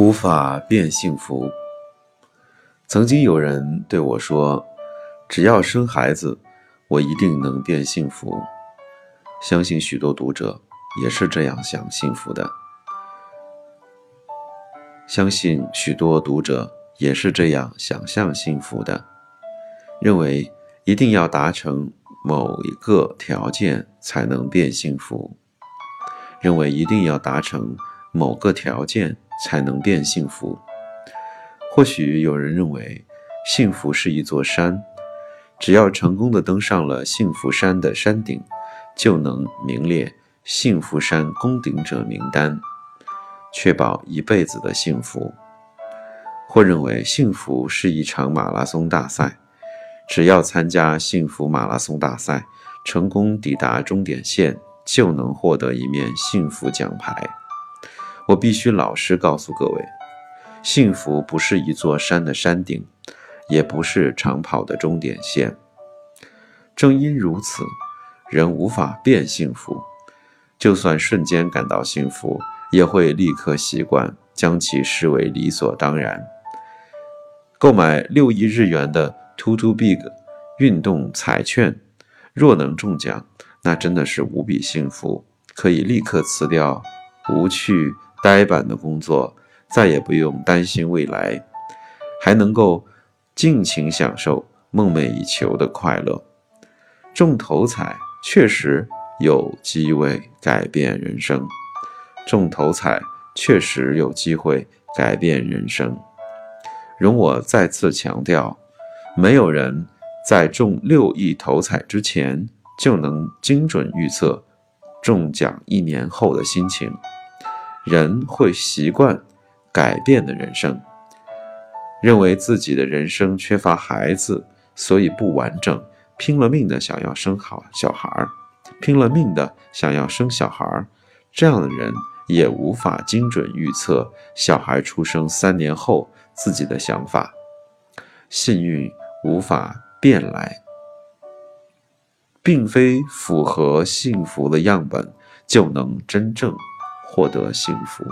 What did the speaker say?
无法变幸福。曾经有人对我说，只要生孩子，我一定能变幸福。相信许多读者也是这样想幸福的，相信许多读者也是这样想象幸福的，认为一定要达成某一个条件才能变幸福，认为一定要达成某个条件才能变幸福。或许有人认为，幸福是一座山，只要成功地登上了幸福山的山顶，就能名列幸福山攻顶者名单，确保一辈子的幸福。或认为幸福是一场马拉松大赛，只要参加幸福马拉松大赛，成功抵达终点线，就能获得一面幸福奖牌。我必须老实告诉各位，幸福不是一座山的山顶，也不是长跑的终点线。正因如此，人无法变幸福，就算瞬间感到幸福，也会立刻习惯，将其视为理所当然。购买6亿日元的 TOTO BIG 运动彩券，若能中奖，那真的是无比幸福，可以立刻辞掉无趣呆板的工作，再也不用担心未来，还能够尽情享受梦寐以求的快乐。中头彩确实有机会改变人生，中头彩确实有机会改变人生。容我再次强调，没有人在中6亿头彩之前就能精准预测中奖1年后的心情。人会习惯改变的人生，认为自己的人生缺乏孩子，所以不完整，拼了命的想要生小孩，拼了命的想要生小孩。这样的人也无法精准预测小孩出生3年后自己的想法。幸运无法变来，并非符合幸福的样本就能真正获得幸福。